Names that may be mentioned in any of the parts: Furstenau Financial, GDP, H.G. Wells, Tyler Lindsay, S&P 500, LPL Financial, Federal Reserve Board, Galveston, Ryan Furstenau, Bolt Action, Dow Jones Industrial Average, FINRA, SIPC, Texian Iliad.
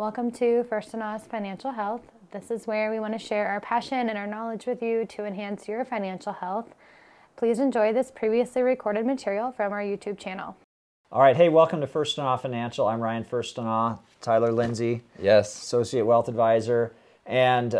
Welcome to Furstenau's Financial Health. This is where we want to share our passion and our knowledge with you to enhance your financial health. Please enjoy this previously recorded material from our YouTube channel. All right, hey, welcome to Furstenau Financial. I'm Ryan Furstenau, Tyler Lindsay, yes, Associate Wealth Advisor. And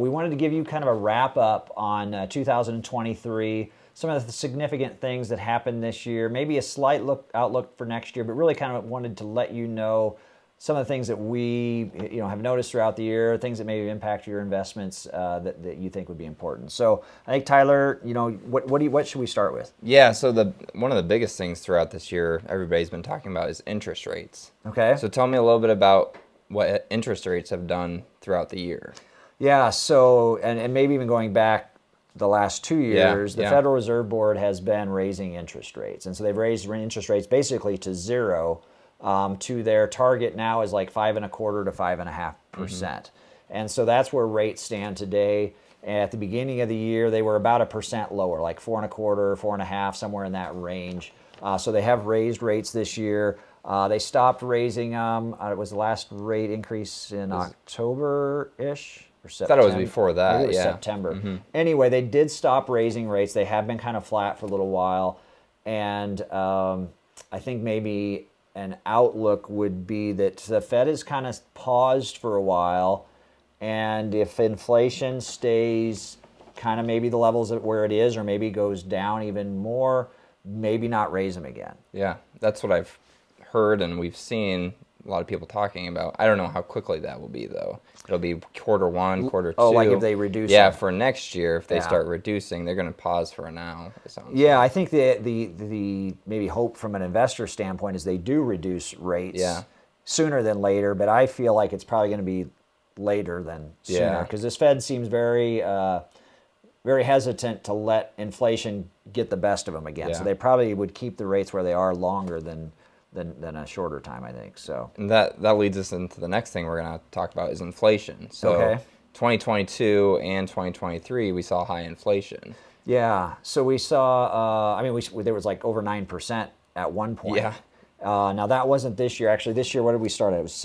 we wanted to give you kind of a wrap-up on 2023, some of the significant things that happened this year, maybe a slight outlook for next year, but really kind of wanted to let you know some of the things that we have noticed throughout the year, things that maybe impact your investments that you think would be important. So I think, Tyler, what should we start with? Yeah, so one of the biggest things throughout this year everybody's been talking about is interest rates. Okay. So tell me a little bit about what interest rates have done throughout the year. Yeah, so, and maybe even going back the last 2 years, the Federal Reserve Board has been raising interest rates. And so they've raised interest rates basically to zero. To their target now is like 5.25% to 5.5%. And so that's where rates stand today. At the beginning of the year, they were about 1% lower, like 4.25%, 4.5%, somewhere in that range. So they have raised rates this year. They stopped raising them. It was the last rate increase in October-ish. I thought it was before that. Maybe it was September. Anyway, they did stop raising rates. They have been kind of flat for a little while. And I think maybe an outlook would be that the Fed has kind of paused for a while, and if inflation stays kind of maybe the levels at where it is, or maybe goes down even more, maybe not raise them again. Yeah, that's what I've heard, and we've seen a lot of people talking about. I don't know how quickly that will be, though. It'll be quarter 1, quarter 2. Oh, like if they reduce. Yeah, for next year, if they start reducing, they're going to pause for now. Yeah, I think the maybe hope from an investor standpoint is they do reduce rates sooner than later, but I feel like it's probably going to be later than sooner, because this Fed seems very very hesitant to let inflation get the best of them again. So they probably would keep the rates where they are longer than a shorter time, I think. So and that leads us into the next thing we're going to talk about is inflation. So 2022 and 2023, we saw high inflation. Yeah. So we saw, there was like over 9% at one point. Yeah. Now that wasn't this year. Actually, this year, what did we start at? It was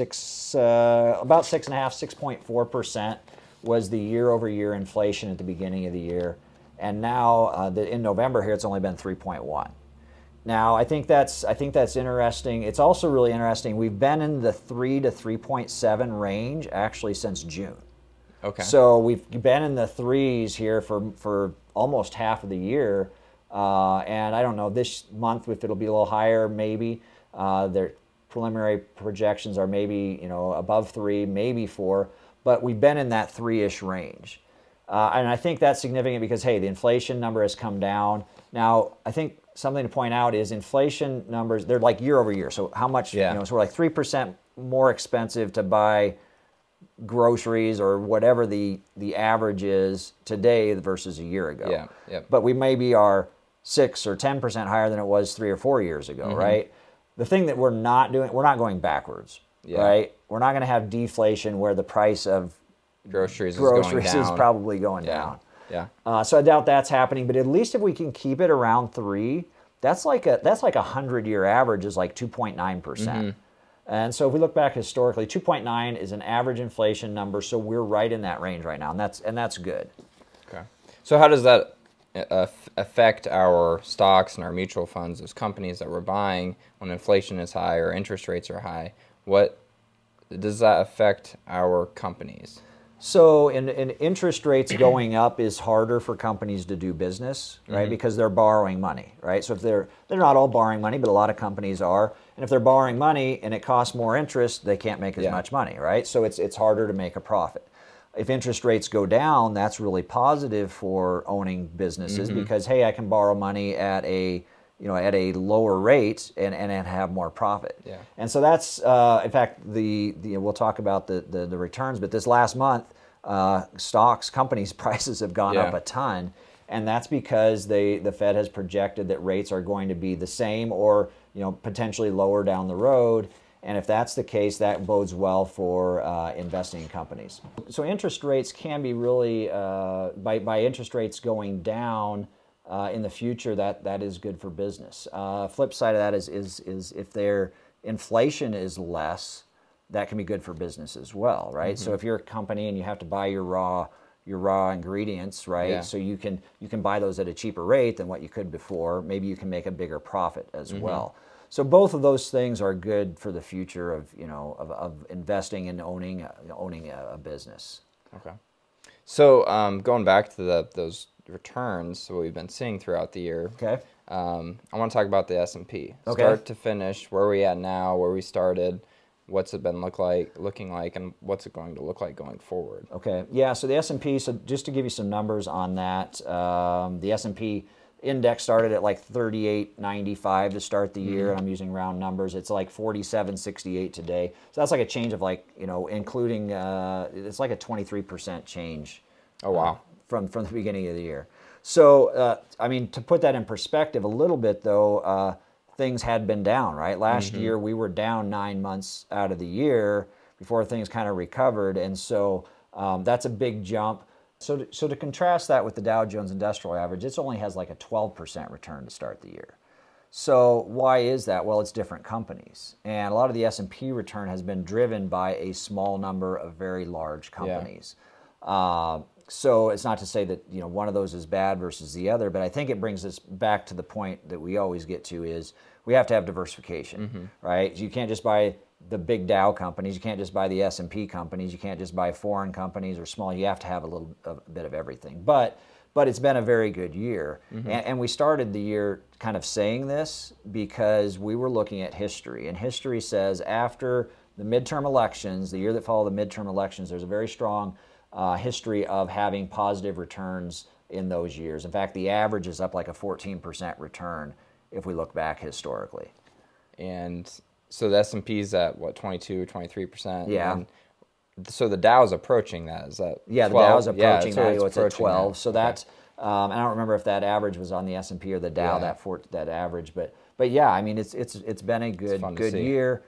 about 6.5%, 6.4% was the year-over-year inflation at the beginning of the year. And now in November here, it's only been 3.1%. Now, I think that's interesting. It's also really interesting. We've been in the 3 to 3.7 range actually since June. Okay. So we've been in the 3s here for almost half of the year. And I don't know, this month, if it'll be a little higher, maybe. Their preliminary projections are maybe, above 3, maybe 4. But we've been in that 3-ish range. And I think that's significant because, hey, the inflation number has come down. Now, I think something to point out is inflation numbers, they're like year over year. So how much, so we're like 3% more expensive to buy groceries or whatever the average is today versus a year ago. Yeah. Yep. But we maybe are 6 or 10% higher than it was 3 or 4 years ago, right? The thing that we're not doing, we're not going backwards, right? We're not going to have deflation where the price of groceries is probably going down. Yeah. So I doubt that's happening, but at least if we can keep it around 3, that's like a 100-year average is like 2.9%. And so if we look back historically, 2.9 is an average inflation number, so we're right in that range right now, and that's good. Okay. So how does that affect our stocks and our mutual funds, those companies that we're buying when inflation is high or interest rates are high? What does that affect our companies? So, and interest rates going up is harder for companies to do business, right? Because they're borrowing money, right? So if they're not all borrowing money, but a lot of companies are. And if they're borrowing money and it costs more interest, they can't make as much money, right? So it's harder to make a profit. If interest rates go down, that's really positive for owning businesses because, hey, I can borrow money at a lower rate and have more profit. Yeah. And so that's, in fact, we'll talk about the returns, but this last month, stocks, companies' prices have gone up a ton, and that's because the Fed has projected that rates are going to be the same or potentially lower down the road, and if that's the case, that bodes well for investing in companies. So interest rates can be really, by interest rates going down, in the future, that is good for business. Flip side of that is if their inflation is less, that can be good for business as well, right? Mm-hmm. So if you're a company and you have to buy your raw ingredients, right? Yeah. So you can buy those at a cheaper rate than what you could before. Maybe you can make a bigger profit as mm-hmm. well. So both of those things are good for the future of, you know, of investing and owning a business. Okay. So going back to those returns, so what we've been seeing throughout the year. Okay. I want to talk about the S&P. Okay. Start to finish, where are we at now, where we started, what's it been looking like, and what's it going to look like going forward? Okay, yeah, so the S&P, so just to give you some numbers on that, the S&P index started at like 38.95 to start the year, and I'm using round numbers. It's like 47.68 today. So that's like a change of like, you know, including, it's like a 23% change. Oh, wow. From the beginning of the year. So, I mean, to put that in perspective a little bit, though, things had been down, right? Last year, we were down 9 months out of the year before things kind of recovered. And so that's a big jump. So to contrast that with the Dow Jones Industrial Average, it only has like a 12% return to start the year. So why is that? Well, it's different companies. And a lot of the S&P return has been driven by a small number of very large companies. Yeah. So it's not to say that, you know, one of those is bad versus the other, but I think it brings us back to the point that we always get to is we have to have diversification, right? You can't just buy the big Dow companies, you can't just buy the S&P companies, you can't just buy foreign companies or small, you have to have a bit of everything. But it's been a very good year. And we started the year kind of saying this because we were looking at history, and history says after the midterm elections, the year that followed the midterm elections, there's a very strong history of having positive returns in those years. In fact, the average is up like a 14% return if we look back historically. And so the S&P's at what, 22, 23%? Yeah. And so the Dow's approaching that. Is that 12? Yeah, the Dow's approaching that. It's approaching at 12. That. So that's, I don't remember if that average was on the S&P or the Dow, that average. But yeah, I mean, it's been a good year.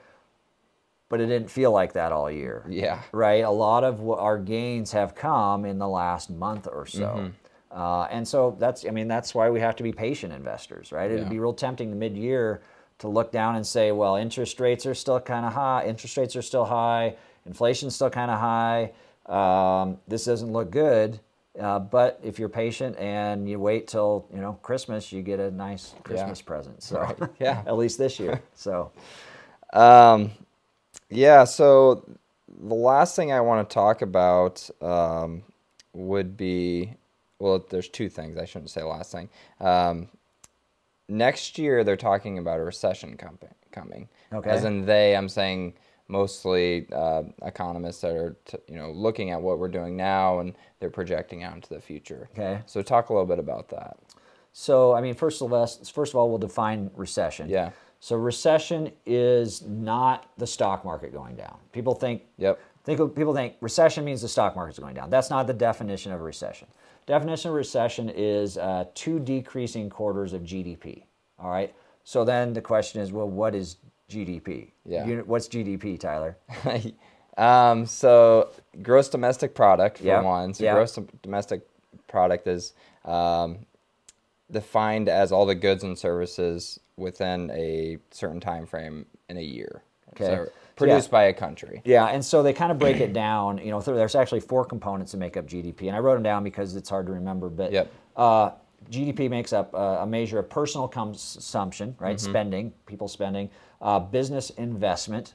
But it didn't feel like that all year. Yeah. Right? A lot of our gains have come in the last month or so. And so that's why we have to be patient investors, right? It would be real tempting mid-year to look down and say, well, interest rates are still high, inflation's still kind of high, this doesn't look good. But if you're patient and you wait till, you know, Christmas, you get a nice Christmas present. So at least this year. So yeah, so the last thing I want to talk about would be, well, there's two things. I shouldn't say last thing. Next year, they're talking about a recession coming. Okay. As in they, I'm saying mostly economists that are, looking at what we're doing now and they're projecting out into the future. Okay. So talk a little bit about that. So, I mean, first of all, we'll define recession. Yeah. So recession is not the stock market going down. People think people think recession means the stock market's going down. That's not the definition of a recession. Definition of recession is two decreasing quarters of GDP. All right. So then the question is, well, what is GDP? Yeah. What's GDP, Tyler? So gross domestic product for one. So gross domestic product is defined as all the goods and services within a certain time frame in a year. Okay. So produced by a country. Yeah, and so they kind of break it down. You know, there's actually four components that make up GDP, and I wrote them down because it's hard to remember. But GDP makes up a measure of personal consumption, right? Spending, people spending, business investment,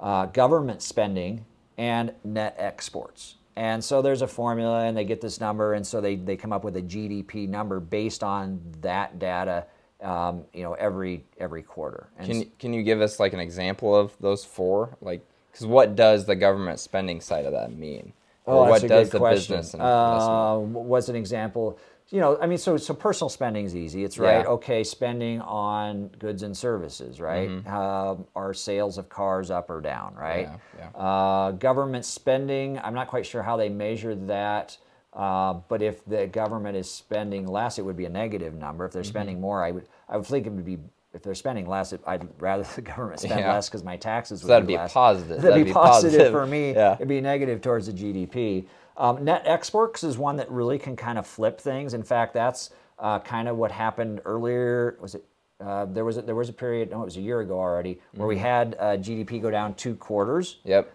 government spending, and net exports. And so there's a formula, and they get this number, and so they come up with a GDP number based on that data. Every quarter. And can you give us like an example of those four? Like, because what does the government spending side of that mean? Or what does the business investment? What's an example? You know, I mean, so personal spending is easy. It's right. Okay, spending on goods and services, right? Are sales of cars up or down, right? Yeah, yeah. Government spending, I'm not quite sure how they measure that. But if the government is spending less, it would be a negative number. If they're spending more, I would think it would be. If they're spending less, I'd rather the government spend less because my taxes would be less. Positive. That'd be positive for me. Yeah. It'd be negative towards the GDP. Net exports is one that really can kind of flip things. In fact, that's kind of what happened earlier. Was it there was a period, no, it was a year ago already, where we had GDP go down 2 quarters. Yep.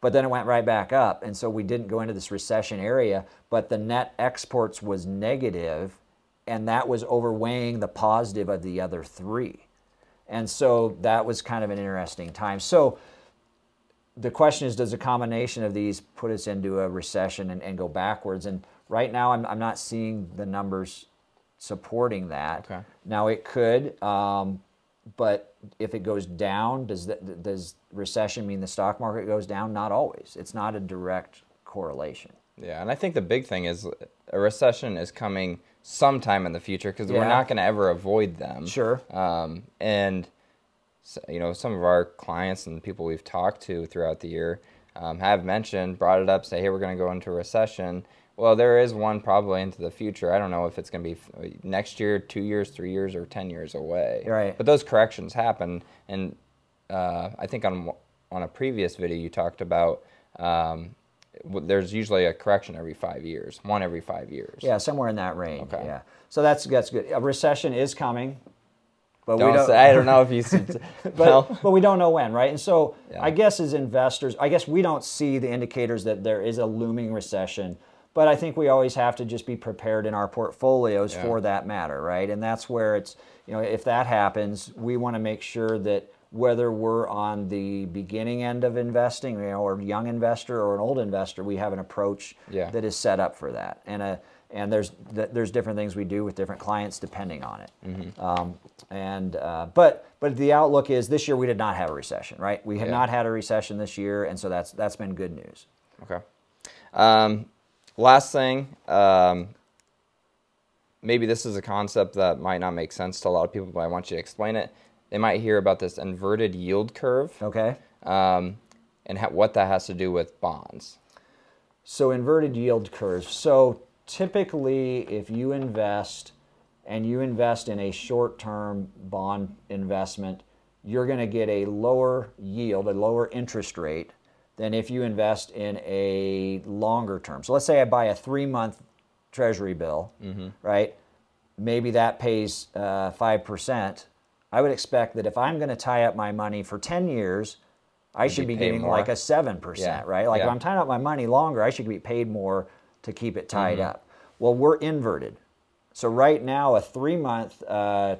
But then it went right back up, and so we didn't go into this recession area, but the net exports was negative, and that was overweighing the positive of the other three. And so that was kind of an interesting time. So the question is, does a combination of these put us into a recession and go backwards? And right now, I'm not seeing the numbers supporting that. Okay. Now it could, but if it goes down, does recession mean the stock market goes down? Not always. It's not a direct correlation. Yeah, and I think the big thing is a recession is coming sometime in the future because we're not going to ever avoid them. Sure. And so, you know, some of our clients and people we've talked to throughout the year have mentioned, brought it up, say, hey, we're going to go into a recession. Well, there is one probably into the future. I don't know if it's going to be next year, 2 years, 3 years, or 10 years away. Right. But those corrections happen, and I think on a previous video you talked about there's usually a correction every 5 years, one every 5 years. Yeah, somewhere in that range. Okay. Yeah. So that's good. A recession is coming, but I don't know if you should, but we don't know when, right? And so I guess as investors, we don't see the indicators that there is a looming recession. But I think we always have to just be prepared in our portfolios for that matter, right? And that's where it's, you know, if that happens, we want to make sure that whether we're on the beginning end of investing, you know, or a young investor or an old investor, we have an approach that is set up for that. And there's different things we do with different clients depending on it. Mm-hmm. But the outlook is this year we did not have a recession, right? We have not had a recession this year, and so that's been good news. Okay. Last thing, maybe this is a concept that might not make sense to a lot of people, but I want you to explain it. They might hear about this inverted yield curve. Okay. And what that has to do with bonds. So inverted yield curve. So typically if you invest and you invest in a short-term bond investment, you're going to get a lower yield, a lower interest rate than if you invest in a longer term. So let's say I buy a 3-month treasury bill, right? Maybe that pays 5%. I would expect that if I'm going to tie up my money for 10 years, I should be getting more, like a 7%, right? Like if I'm tying up my money longer, I should be paid more to keep it tied up. Well, we're inverted. So right now, a 3-month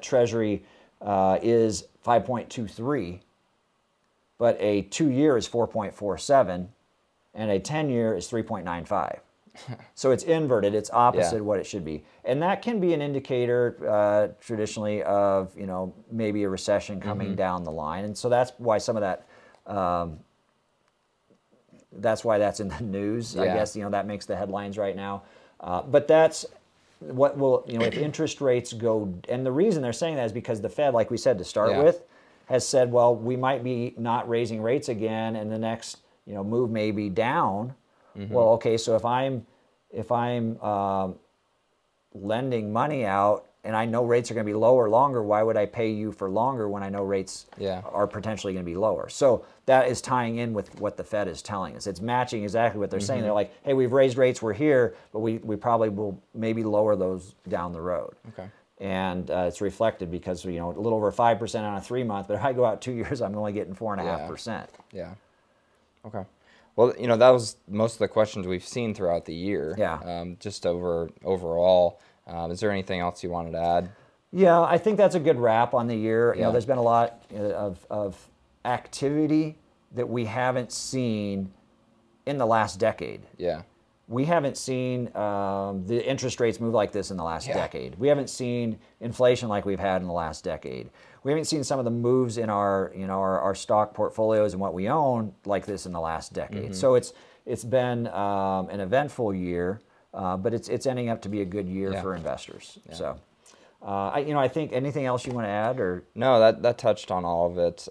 treasury is 5.23%. But a 2-year is 4.47, and a 10-year is 3.95. So it's inverted. It's opposite what it should be. And that can be an indicator traditionally of, you know, maybe a recession coming down the line. And so that's why some of that, that's why that's in the news. I guess, you know, that makes the headlines right now. But that's what will, you know, if interest rates go, and the reason they're saying that is because the Fed, like we said to start with, has said, well, we might be not raising rates again, and the next, you know, move may be down. Well, okay, so if I'm lending money out and I know rates are going to be lower longer, why would I pay you for longer when I know rates are potentially going to be lower? So that is tying in with what the Fed is telling us. It's matching exactly what they're saying. They're like, hey, we've raised rates, we're here, but we probably will maybe lower those down the road. Okay. And it's reflected because, you know, a little over 5% on a 3-month, but if I go out 2 years, I'm only getting 4.5%. Yeah. Okay. Well, you know, that was most of the questions we've seen throughout the year. Yeah. Just overall. Is there anything else you wanted to add? Yeah, I think that's a good wrap on the year. You know, there's been a lot of activity that we haven't seen in the last decade. Yeah. We haven't seen the interest rates move like this in the last decade. We haven't seen inflation like we've had in the last decade. We haven't seen some of the moves in our, you know, our stock portfolios and what we own like this in the last decade. So it's been an eventful year, but it's ending up to be a good year for investors. Yeah. So, I think anything else you want to add or no? That touched on all of it.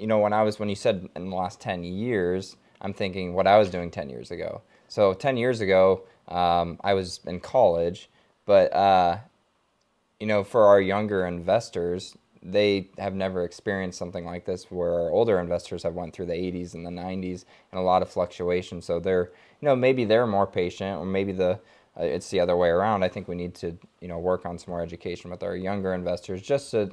You know, when you said in the last 10 years, I'm thinking what I was doing 10 years ago. So 10 years ago, I was in college, but, you know, for our younger investors, they have never experienced something like this where our older investors have went through the 80s and the 90s and a lot of fluctuation. So they're, you know, maybe they're more patient or maybe the It's the other way around. I think we need to, work on some more education with our younger investors, just so,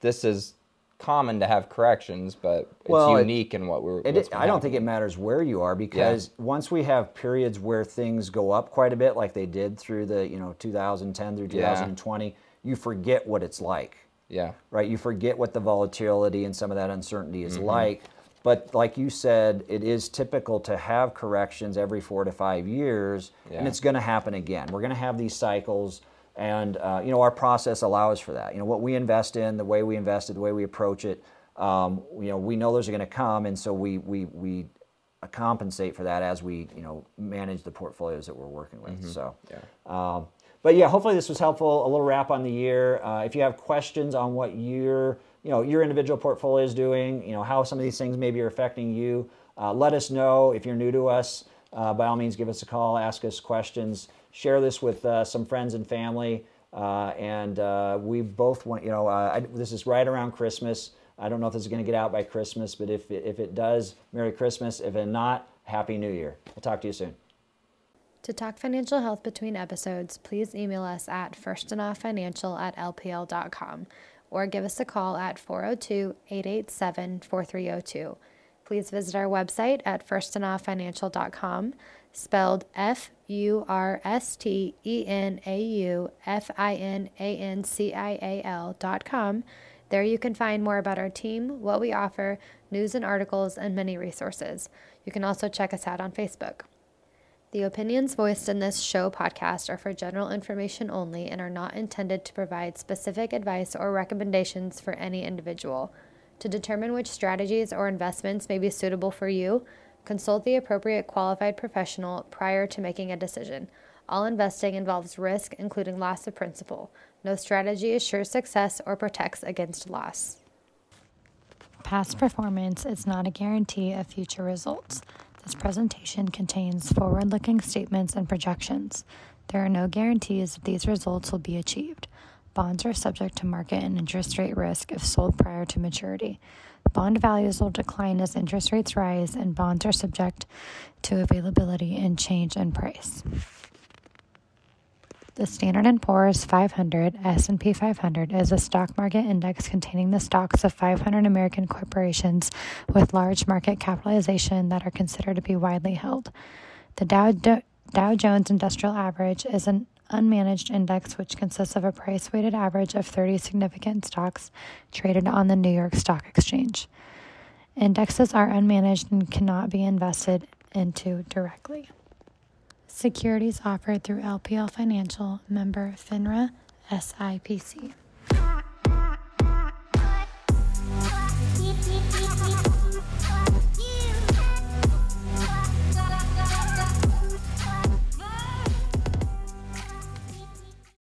this is common to have corrections, but it's unique in what we're. I don't think it matters where you are, because once we have periods where things go up quite a bit, like they did through the 2010 through 2020, you forget what it's like. Yeah. Right. You forget what the volatility and some of that uncertainty is like. But like you said, it is typical to have corrections every 4 to 5 years, and it's going to happen again. We're going to have these cycles, and our process allows for that. What we invest in, the way we invest it, the way we approach it, we know those are going to come, and so we compensate for that as we manage the portfolios that we're working with. So, but yeah, hopefully this was helpful. A little wrap on the year. If you have questions on what year. Your individual portfolio is doing, how some of these things maybe are affecting you. Let us know. If you're new to us, by all means, give us a call, ask us questions, share this with some friends and family. And we both want, this is right around Christmas. I don't know if this is going to get out by Christmas, but if it does, Merry Christmas. If it not, Happy New Year. We'll talk to you soon. To talk financial health between episodes, please email us at furstenauffinancial@lpl.com. or give us a call at 402-887-4302. Please visit our website at furstenauffinancial.com, spelled FURSTENAUFINANCIAL.com. There you can find more about our team, what we offer, news and articles, and many resources. You can also check us out on Facebook. The opinions voiced in this show podcast are for general information only and are not intended to provide specific advice or recommendations for any individual. To determine which strategies or investments may be suitable for you, consult the appropriate qualified professional prior to making a decision. All investing involves risk, including loss of principal. No strategy assures success or protects against loss. Past performance is not a guarantee of future results. This presentation contains forward-looking statements and projections. There are no guarantees that these results will be achieved. Bonds are subject to market and interest rate risk if sold prior to maturity. Bond values will decline as interest rates rise, and bonds are subject to availability and change in price. The Standard & Poor's 500, S&P 500 is a stock market index containing the stocks of 500 American corporations with large market capitalization that are considered to be widely held. The Dow Jones Industrial Average is an unmanaged index which consists of a price-weighted average of 30 significant stocks traded on the New York Stock Exchange. Indexes are unmanaged and cannot be invested into directly. Securities offered through LPL Financial, member FINRA, SIPC.